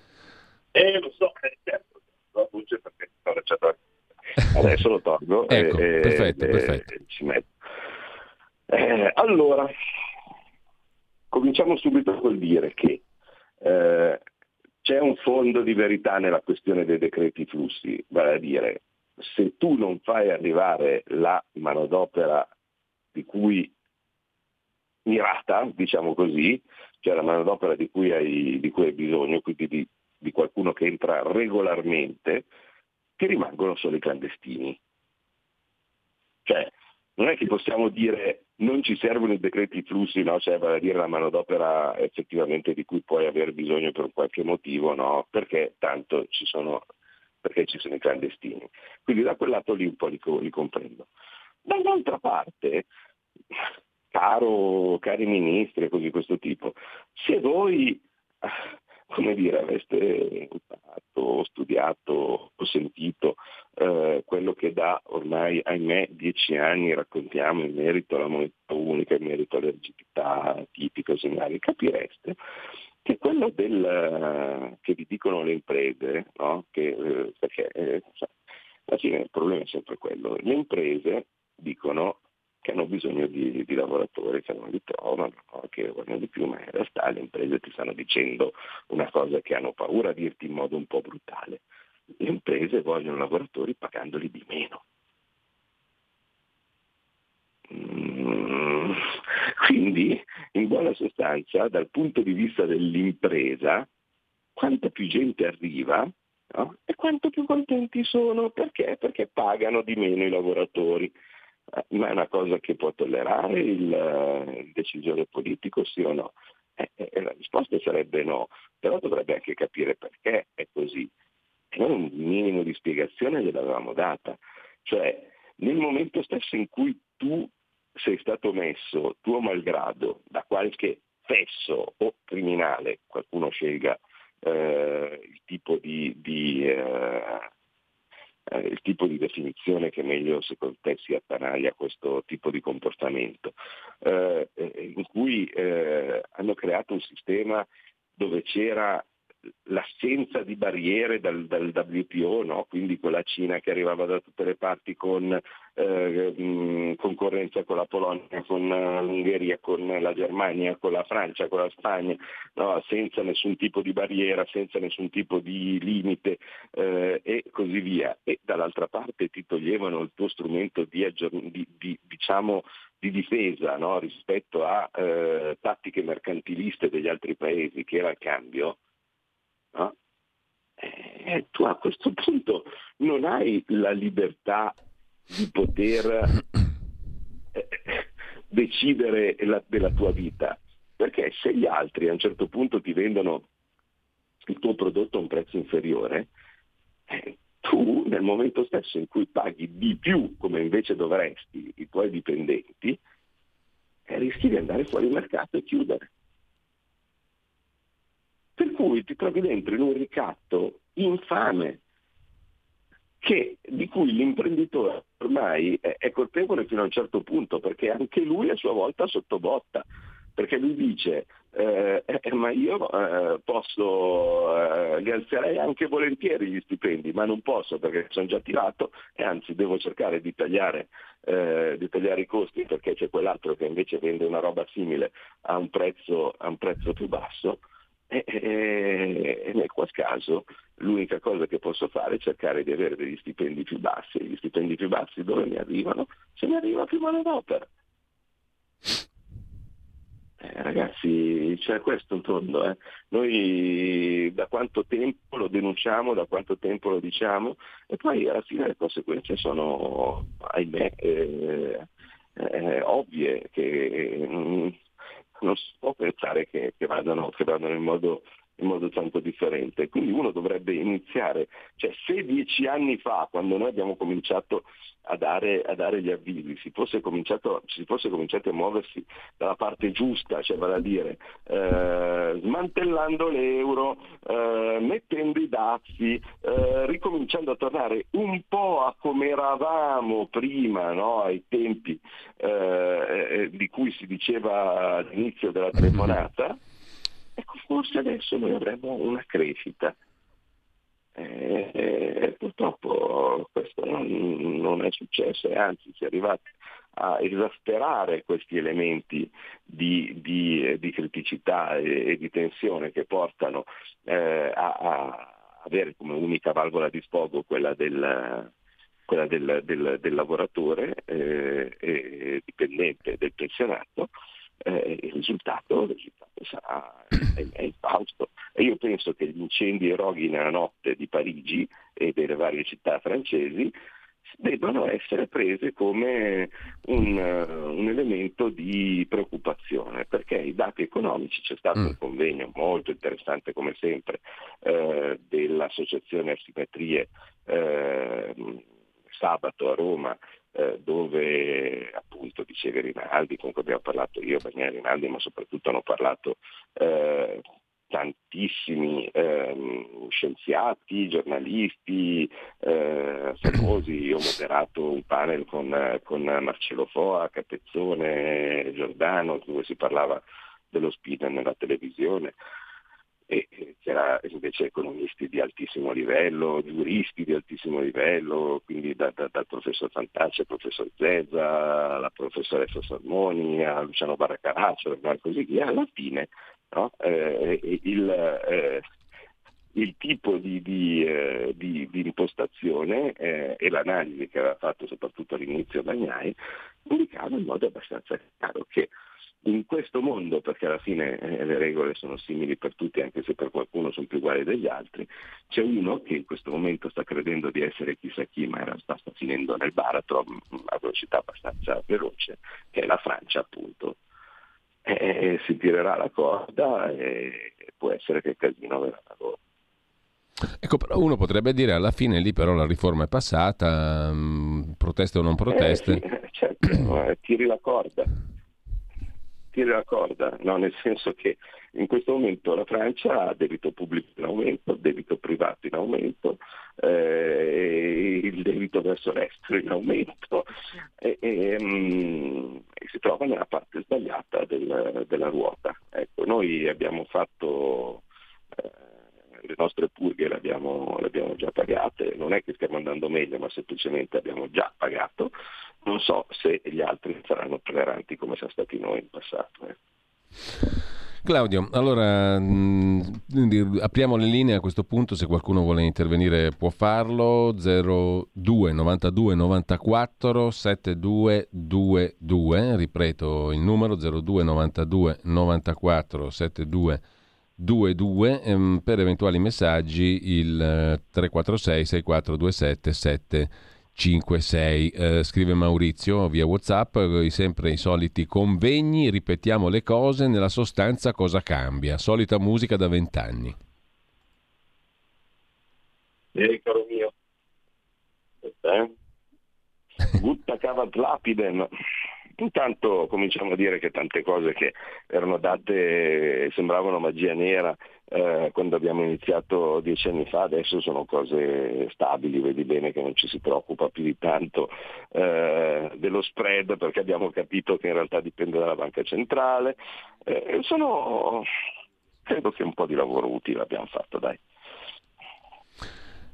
Eh, lo so, è certo, la voce perché sto lasciando la camicia. Adesso lo tolgo. Ecco, e, perfetto, e, perfetto. E ci metto. Eh, allora, cominciamo subito col dire che eh, c'è un fondo di verità nella questione dei decreti flussi, vale a dire, se tu non fai arrivare la manodopera di cui mirata, diciamo così, cioè la manodopera di cui hai, di cui hai bisogno, quindi di, di qualcuno che entra regolarmente, ti rimangono solo i clandestini. Cioè, non è che possiamo dire non ci servono i decreti flussi, no? Cioè vale a dire la manodopera effettivamente di cui puoi aver bisogno per qualche motivo, no? Perché tanto ci sono, perché ci sono i clandestini. Quindi da quel lato lì un po' li, li comprendo. Dall'altra parte caro, cari ministri e cose di questo tipo. Se voi, come dire, aveste fatto, studiato o sentito eh, quello che da ormai, ahimè, dieci anni raccontiamo in merito alla moneta unica, in merito all'energicità tipica, segnali, capireste che quello del che vi dicono le imprese, no? Che, eh, perché eh, alla fine il problema è sempre quello, le imprese dicono che hanno bisogno di, di lavoratori, che non li trovano, che vogliono di più, ma in realtà le imprese ti stanno dicendo una cosa che hanno paura a dirti in modo un po' brutale. Le imprese vogliono lavoratori pagandoli di meno. Mm, quindi, in buona sostanza, dal punto di vista dell'impresa, quanta più gente arriva, no? E quanto più contenti sono. Perché? Perché pagano di meno i lavoratori. Ma è una cosa che può tollerare il, il decisore politico, sì o no? Eh, eh, la risposta sarebbe no, però dovrebbe anche capire perché è così. E noi un minimo di spiegazione gliel'avevamo data. Cioè, nel momento stesso in cui tu sei stato messo, tuo malgrado, da qualche fesso o criminale, qualcuno scelga eh, il tipo di... di eh, il tipo di definizione che meglio secondo te si attanaglia a questo tipo di comportamento, eh, in cui eh, hanno creato un sistema dove c'era l'assenza di barriere dal, dal W T O, no? Quindi con la Cina che arrivava da tutte le parti, con eh, mh, concorrenza con la Polonia, con l'Ungheria, con la Germania, con la Francia, con la Spagna, no? Senza nessun tipo di barriera, senza nessun tipo di limite eh, e così via. E dall'altra parte ti toglievano il tuo strumento di, aggiorn- di, di diciamo di difesa, no? Rispetto a eh, tattiche mercantiliste degli altri paesi, che era il cambio. No? Eh, tu a questo punto non hai la libertà di poter eh, decidere la, della tua vita, perché se gli altri a un certo punto ti vendono il tuo prodotto a un prezzo inferiore, eh, tu nel momento stesso in cui paghi di più, come invece dovresti, i tuoi dipendenti, eh, rischi di andare fuori mercato e chiudere. Per cui ti trovi dentro in un ricatto infame, che, di cui l'imprenditore ormai è, è colpevole fino a un certo punto, perché anche lui a sua volta sottobotta, perché lui dice eh, eh, ma io eh, posso, eh, li alzerei anche volentieri gli stipendi, ma non posso perché sono già tirato, e anzi devo cercare di tagliare, eh, di tagliare i costi, perché c'è quell'altro che invece vende una roba simile a un prezzo, a un prezzo più basso. E nel qual caso l'unica cosa che posso fare è cercare di avere degli stipendi più bassi, e gli stipendi più bassi dove mi arrivano? Se mi arriva più manodopera. Eh, ragazzi, cioè questo è un tondo, eh. Noi da quanto tempo lo denunciamo, da quanto tempo lo diciamo, e poi alla fine le conseguenze sono, ahimè, eh, eh, ovvie, che mm, non si può pensare che, che, vadano, che vadano in modo, in modo tanto differente. Quindi uno dovrebbe iniziare, cioè se dieci anni fa, quando noi abbiamo cominciato a dare, a dare gli avvisi, si fosse cominciato, si fosse cominciato a muoversi dalla parte giusta, cioè vale a dire eh, smantellando l'euro, eh, mettendo i dazi, eh, ricominciando a tornare un po' a come eravamo prima, no? Ai tempi eh, di cui si diceva all'inizio della telefonata, ecco, forse adesso noi avremo una crescita. E, e, purtroppo questo non, non è successo, e anzi si è arrivati a esasperare questi elementi di, di, di criticità e, e di tensione, che portano eh, a, a avere come unica valvola di sfogo quella del, quella del, del, del lavoratore eh, e dipendente, del pensionato. Eh, il, risultato, il risultato sarà infausto. E io penso che gli incendi e roghi nella notte di Parigi e delle varie città francesi debbano essere prese come un, un elemento di preoccupazione, perché i dati economici, c'è stato mm. un convegno molto interessante come sempre eh, dell'Associazione Asimmetrie eh, sabato a Roma, eh, dove appunto diceva Rinaldi, comunque abbiamo parlato io, Maria Rinaldi, ma soprattutto hanno parlato eh, tantissimi ehm, scienziati, giornalisti, eh, famosi. Io ho moderato un panel con, con Marcello Foa, Capezzone, Giordano, dove si parlava dello S P I D nella televisione, e c'era invece economisti di altissimo livello, giuristi di altissimo livello, quindi da, da, dal professor Fantacci al professor Zezza, alla professoressa Salmoni, a Luciano Baraccaraccio e così via. Alla fine, no? Eh, il, eh, il tipo di, di, eh, di, di impostazione eh, e l'analisi che aveva fatto soprattutto all'inizio Bagnai indicava in modo abbastanza chiaro che in questo mondo, perché alla fine eh, le regole sono simili per tutti, anche se per qualcuno sono più uguali degli altri, c'è uno che in questo momento sta credendo di essere chissà chi, ma in realtà sta finendo nel baratro a velocità abbastanza veloce, che è la Francia appunto. E si tirerà la corda e può essere che il casino verrà da loro. Ecco, però uno potrebbe dire alla fine lì però la riforma è passata, mh, proteste o non proteste. Eh, sì, certo, tiri la corda. Tiri la corda, no? Nel senso che in questo momento la Francia ha debito pubblico in aumento, debito privato in aumento, eh, il debito verso l'estero in aumento e, e, um, e si trova nella parte sbagliata del, della ruota. Ecco, noi abbiamo fatto eh, le nostre purghe, le abbiamo, le abbiamo già pagate, non è che stiamo andando meglio, ma semplicemente abbiamo già pagato. Non so se gli altri saranno tolleranti come siamo stati noi in passato. Eh. Claudio, allora mh, apriamo le linee a questo punto, se qualcuno vuole intervenire può farlo, zero due novantadue novantaquattro settantadue ventidue, ripeto il numero zero due novantadue novantaquattro settantadue ventidue, ehm, per eventuali messaggi il tre quattro sei sei quattro due sette sette cinque sei. Eh, scrive Maurizio via WhatsApp, sempre i soliti convegni, ripetiamo le cose, nella sostanza cosa cambia? Solita musica da vent'anni. Eh, caro mio, eh? Gutta cavat lapidem. Intanto cominciamo a dire che tante cose che erano date, sembravano magia nera eh, quando abbiamo iniziato dieci anni fa, adesso sono cose stabili, vedi bene che non ci si preoccupa più di tanto eh, dello spread, perché abbiamo capito che in realtà dipende dalla banca centrale. Eh, sono, credo che un po' di lavoro utile abbiamo fatto, dai.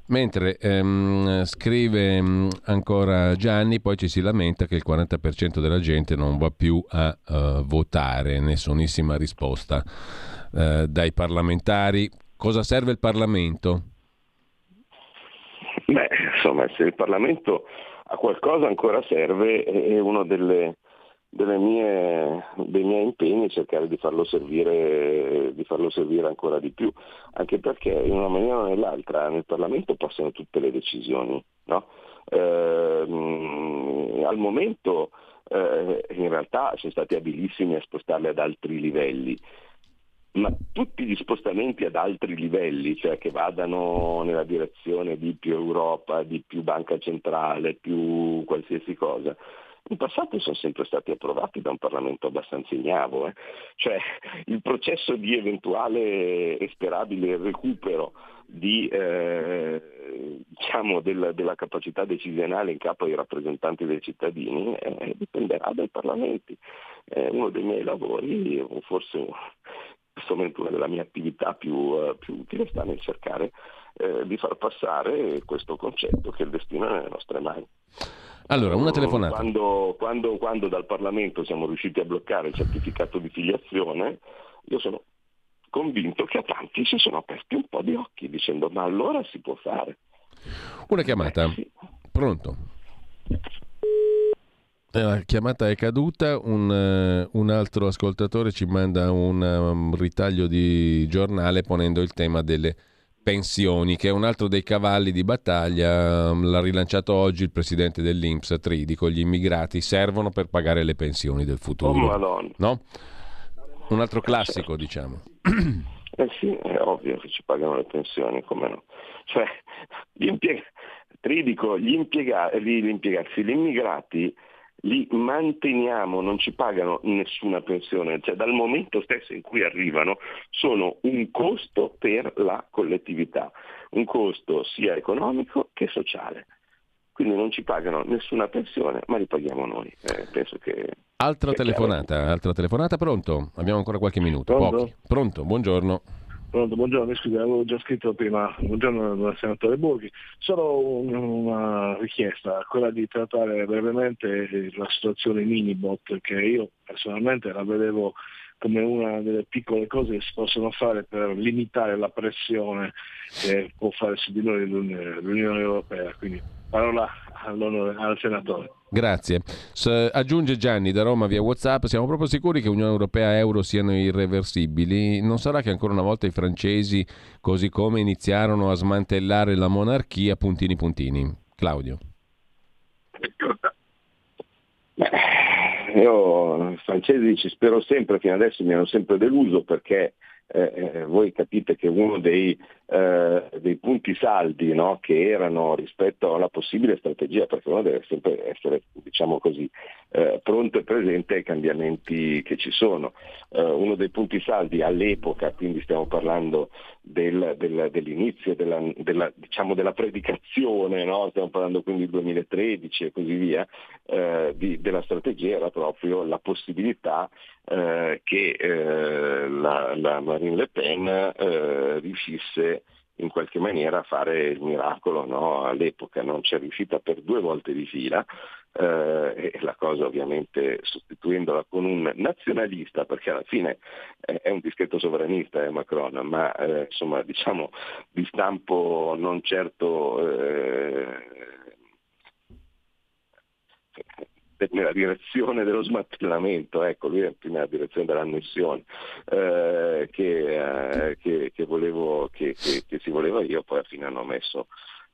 Mentre ehm, scrive ehm, ancora Gianni, poi ci si lamenta che il quaranta per cento della gente non va più a uh, votare, nessunissima risposta uh, dai parlamentari. Cosa serve il Parlamento? Beh, insomma, se il Parlamento a qualcosa ancora serve, è uno delle, delle mie, dei miei impegni cercare di farlo servire, di farlo servire ancora di più, anche perché in una maniera o nell'altra nel Parlamento passano tutte le decisioni, no? Eh, al momento eh, in realtà sono stati abilissimi a spostarle ad altri livelli, ma tutti gli spostamenti ad altri livelli, cioè che vadano nella direzione di più Europa, di più banca centrale, più qualsiasi cosa, in passato sono sempre stati approvati da un Parlamento abbastanza ignavo, eh? Cioè il processo di eventuale e sperabile recupero di, eh, diciamo del, della capacità decisionale in capo ai rappresentanti dei cittadini eh, dipenderà dai Parlamenti. Eh, uno dei miei lavori, o forse in questo momento una della mia attività più, più utile, sta nel cercare eh, di far passare questo concetto che il destino è nelle nostre mani. Allora, una telefonata. Quando, quando, quando dal Parlamento siamo riusciti a bloccare il certificato di filiazione, io sono convinto che a tanti si sono aperti un po' di occhi dicendo ma allora si può fare. Una chiamata. Eh, sì. Pronto. La chiamata è caduta, un, un altro ascoltatore ci manda un, un ritaglio di giornale ponendo il tema delle pensioni, che è un altro dei cavalli di battaglia. L'ha rilanciato oggi il presidente dell'Inps, Tridico, gli immigrati servono per pagare le pensioni del futuro. Oh, no? Un altro classico, eh, certo. Diciamo. Eh sì, è ovvio che ci pagano le pensioni, come no? Cioè, gli impiegati... Tridico, gli, impiega- gli impiegati, gli immigrati li manteniamo, non ci pagano nessuna pensione, cioè dal momento stesso in cui arrivano sono un costo per la collettività, un costo sia economico che sociale. Quindi non ci pagano nessuna pensione, ma li paghiamo noi. Eh, penso che altra telefonata, chiaro. altra telefonata, pronto? Abbiamo ancora qualche minuto. Pronto? Pochi. Pronto, buongiorno. Pronto, buongiorno, mi scusi, avevo già scritto prima, buongiorno senatore Borghi, solo un, una richiesta, quella di trattare brevemente la situazione minibot, che io personalmente la vedevo come una delle piccole cose che si possono fare per limitare la pressione che può fare su di noi l'Unione Europea, quindi parola al senatore. Grazie. S- aggiunge Gianni da Roma via WhatsApp: siamo proprio sicuri che Unione Europea e Euro siano irreversibili? Non sarà che ancora una volta i francesi, così come iniziarono a smantellare la monarchia, puntini puntini? Claudio. Beh, io francesi ci spero sempre, fino adesso mi hanno sempre deluso, perché Eh, eh, voi capite che uno dei, eh, dei punti saldi, no, che erano rispetto alla possibile strategia, perché uno deve sempre essere, diciamo così, eh, pronto e presente ai cambiamenti che ci sono, eh, uno dei punti saldi all'epoca, quindi stiamo parlando del, del, dell'inizio della, della, diciamo della predicazione, no? Stiamo parlando quindi del duemilatredici e così via, eh, di, della strategia era proprio la possibilità Eh, che eh, la, la Marine Le Pen eh, riuscisse in qualche maniera a fare il miracolo, no? All'epoca non c'è riuscita per due volte di fila, eh, e la cosa ovviamente sostituendola con un nazionalista, perché alla fine eh, è un discreto sovranista eh, Macron, ma eh, insomma diciamo di stampo non certo eh, nella direzione dello smantellamento, ecco, lui è più nella direzione dell'annessione eh, che, eh, che, che volevo che, che, che si voleva io, poi alla fine hanno messo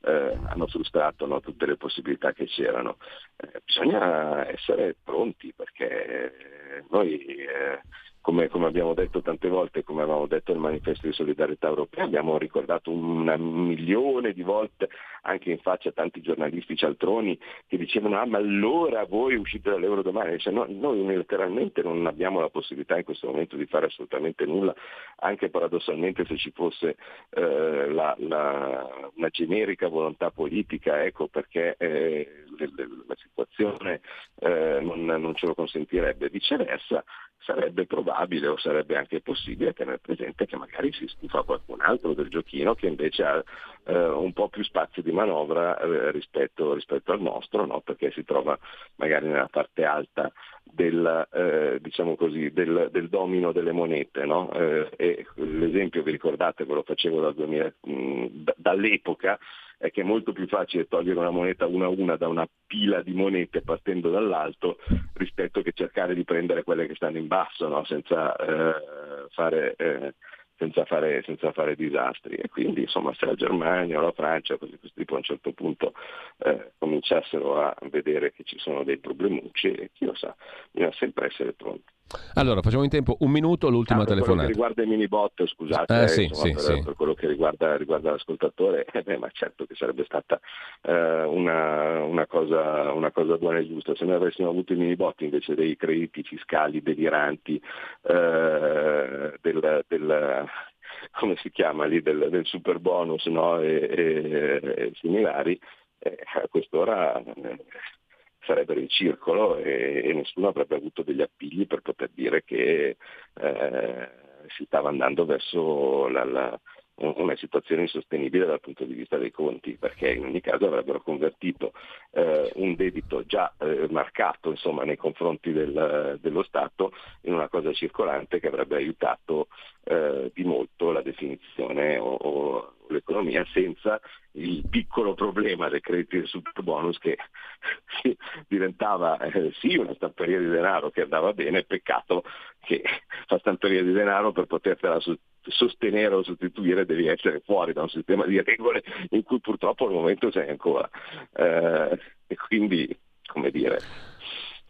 eh, hanno frustrato, no, tutte le possibilità che c'erano. Eh, bisogna essere pronti, perché noi eh, Come, come abbiamo detto tante volte, come avevamo detto nel manifesto di solidarietà europea, abbiamo ricordato una milione di volte anche in faccia a tanti giornalisti cialtroni che dicevano: ah, ma allora voi uscite dall'euro domani? Cioè, no, noi unilateralmente non abbiamo la possibilità in questo momento di fare assolutamente nulla, anche paradossalmente se ci fosse eh, la, la, una generica volontà politica, ecco, perché eh, la situazione eh, non, non ce lo consentirebbe. Viceversa, sarebbe probabile o sarebbe anche possibile tenere presente che magari si stufa qualcun altro del giochino che invece ha eh, un po' più spazio di manovra eh, rispetto, rispetto al nostro, no? Perché si trova magari nella parte alta del, eh, diciamo così, del, del domino delle monete, no? Eh, e l'esempio, vi ricordate, ve lo facevo dal duemila, mh, d- dall'epoca, è che è molto più facile togliere una moneta una a una da una pila di monete partendo dall'alto rispetto che cercare di prendere quelle che stanno in basso, no? senza, eh, fare, eh, senza, fare, senza fare disastri. E quindi insomma, se la Germania o la Francia, così questo tipo, a un certo punto eh, cominciassero a vedere che ci sono dei problemucci, e chi lo sa, bisogna sempre essere pronti. Allora, facciamo in tempo un minuto, l'ultima ah, per telefonata. Per quello che riguarda i minibot, scusate, ah, eh, sì, insomma, sì, per, sì. per quello che riguarda, riguarda l'ascoltatore, eh, beh, ma certo che sarebbe stata eh, una, una, cosa, una cosa buona e giusta se noi avessimo avuto i minibot invece dei crediti fiscali deliranti eh, del... del come si chiama lì, del, del super bonus, no? e, e, e similari, eh, a quest'ora... Eh, sarebbero in circolo e, e nessuno avrebbe avuto degli appigli per poter dire che eh, si stava andando verso la, la, una situazione insostenibile dal punto di vista dei conti, perché in ogni caso avrebbero convertito eh, un debito già eh, marcato, insomma, nei confronti del, dello Stato in una cosa circolante che avrebbe aiutato eh, di molto la definizione o, o l'economia, senza il piccolo problema del credito del superbonus che diventava eh, sì una stamperia di denaro che andava bene, peccato che la stamperia di denaro, per poterla su- sostenere o sostituire, devi essere fuori da un sistema di regole in cui purtroppo al momento c'è ancora, eh, e quindi, come dire,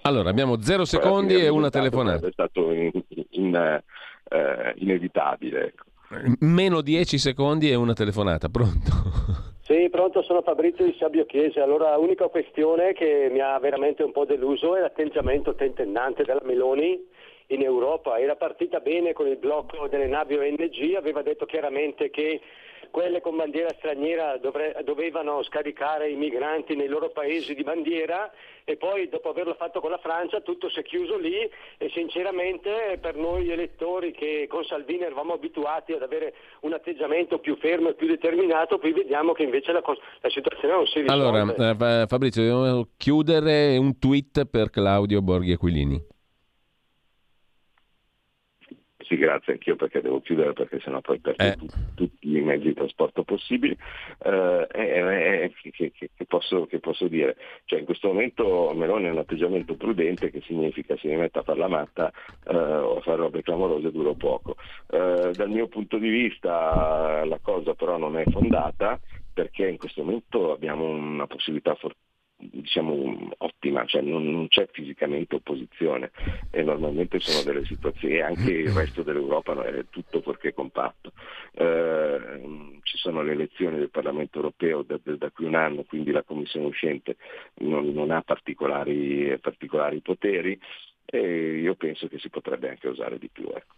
allora abbiamo zero secondi e una telefonata, è stato in, in, in, uh, inevitabile. Meno dieci secondi e una telefonata. Pronto? Sì, pronto, sono Fabrizio di Sabbio Chiese. Allora, l'unica questione che mi ha veramente un po' deluso è l'atteggiamento tentennante della Meloni in Europa. Era partita bene con il blocco delle navi O N G, aveva detto chiaramente che quelle con bandiera straniera dovre- dovevano scaricare i migranti nei loro paesi di bandiera, e poi dopo averlo fatto con la Francia tutto si è chiuso lì, e sinceramente per noi elettori che con Salvini eravamo abituati ad avere un atteggiamento più fermo e più determinato, qui vediamo che invece la, cos- la situazione non si risolve. Allora, Fabrizio, dobbiamo chiudere. Un tweet per Claudio Borghi Aquilini. Sì, grazie, anch'io, perché devo chiudere, perché sennò poi perdo eh. tutti, tutti i mezzi di trasporto possibili. Eh, eh, eh, che, che, che, posso, che posso dire? Cioè, in questo momento Meloni ha un atteggiamento prudente, che significa se mi mette a far la matta eh, o a fare robe clamorose duro poco. Eh, dal mio punto di vista la cosa però non è fondata, perché in questo momento abbiamo una possibilità fortissima, diciamo ottima, cioè non, non c'è fisicamente opposizione, e normalmente sono delle situazioni, e anche il resto dell'Europa è tutto fuorché compatto. Eh, ci sono le elezioni del Parlamento europeo da, da, da qui un anno, quindi la Commissione uscente non, non ha particolari, particolari poteri, e io penso che si potrebbe anche usare di più. Ecco.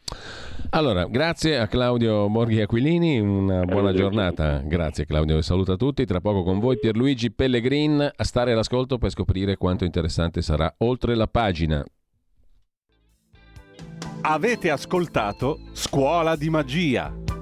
Allora, grazie a Claudio Borghi Aquilini, una buona eh, giornata. Grazie Claudio, saluta tutti. Tra poco con voi Pierluigi Pellegrin, a stare all'ascolto per scoprire quanto interessante sarà Oltre la pagina. Avete ascoltato Scuola di magia.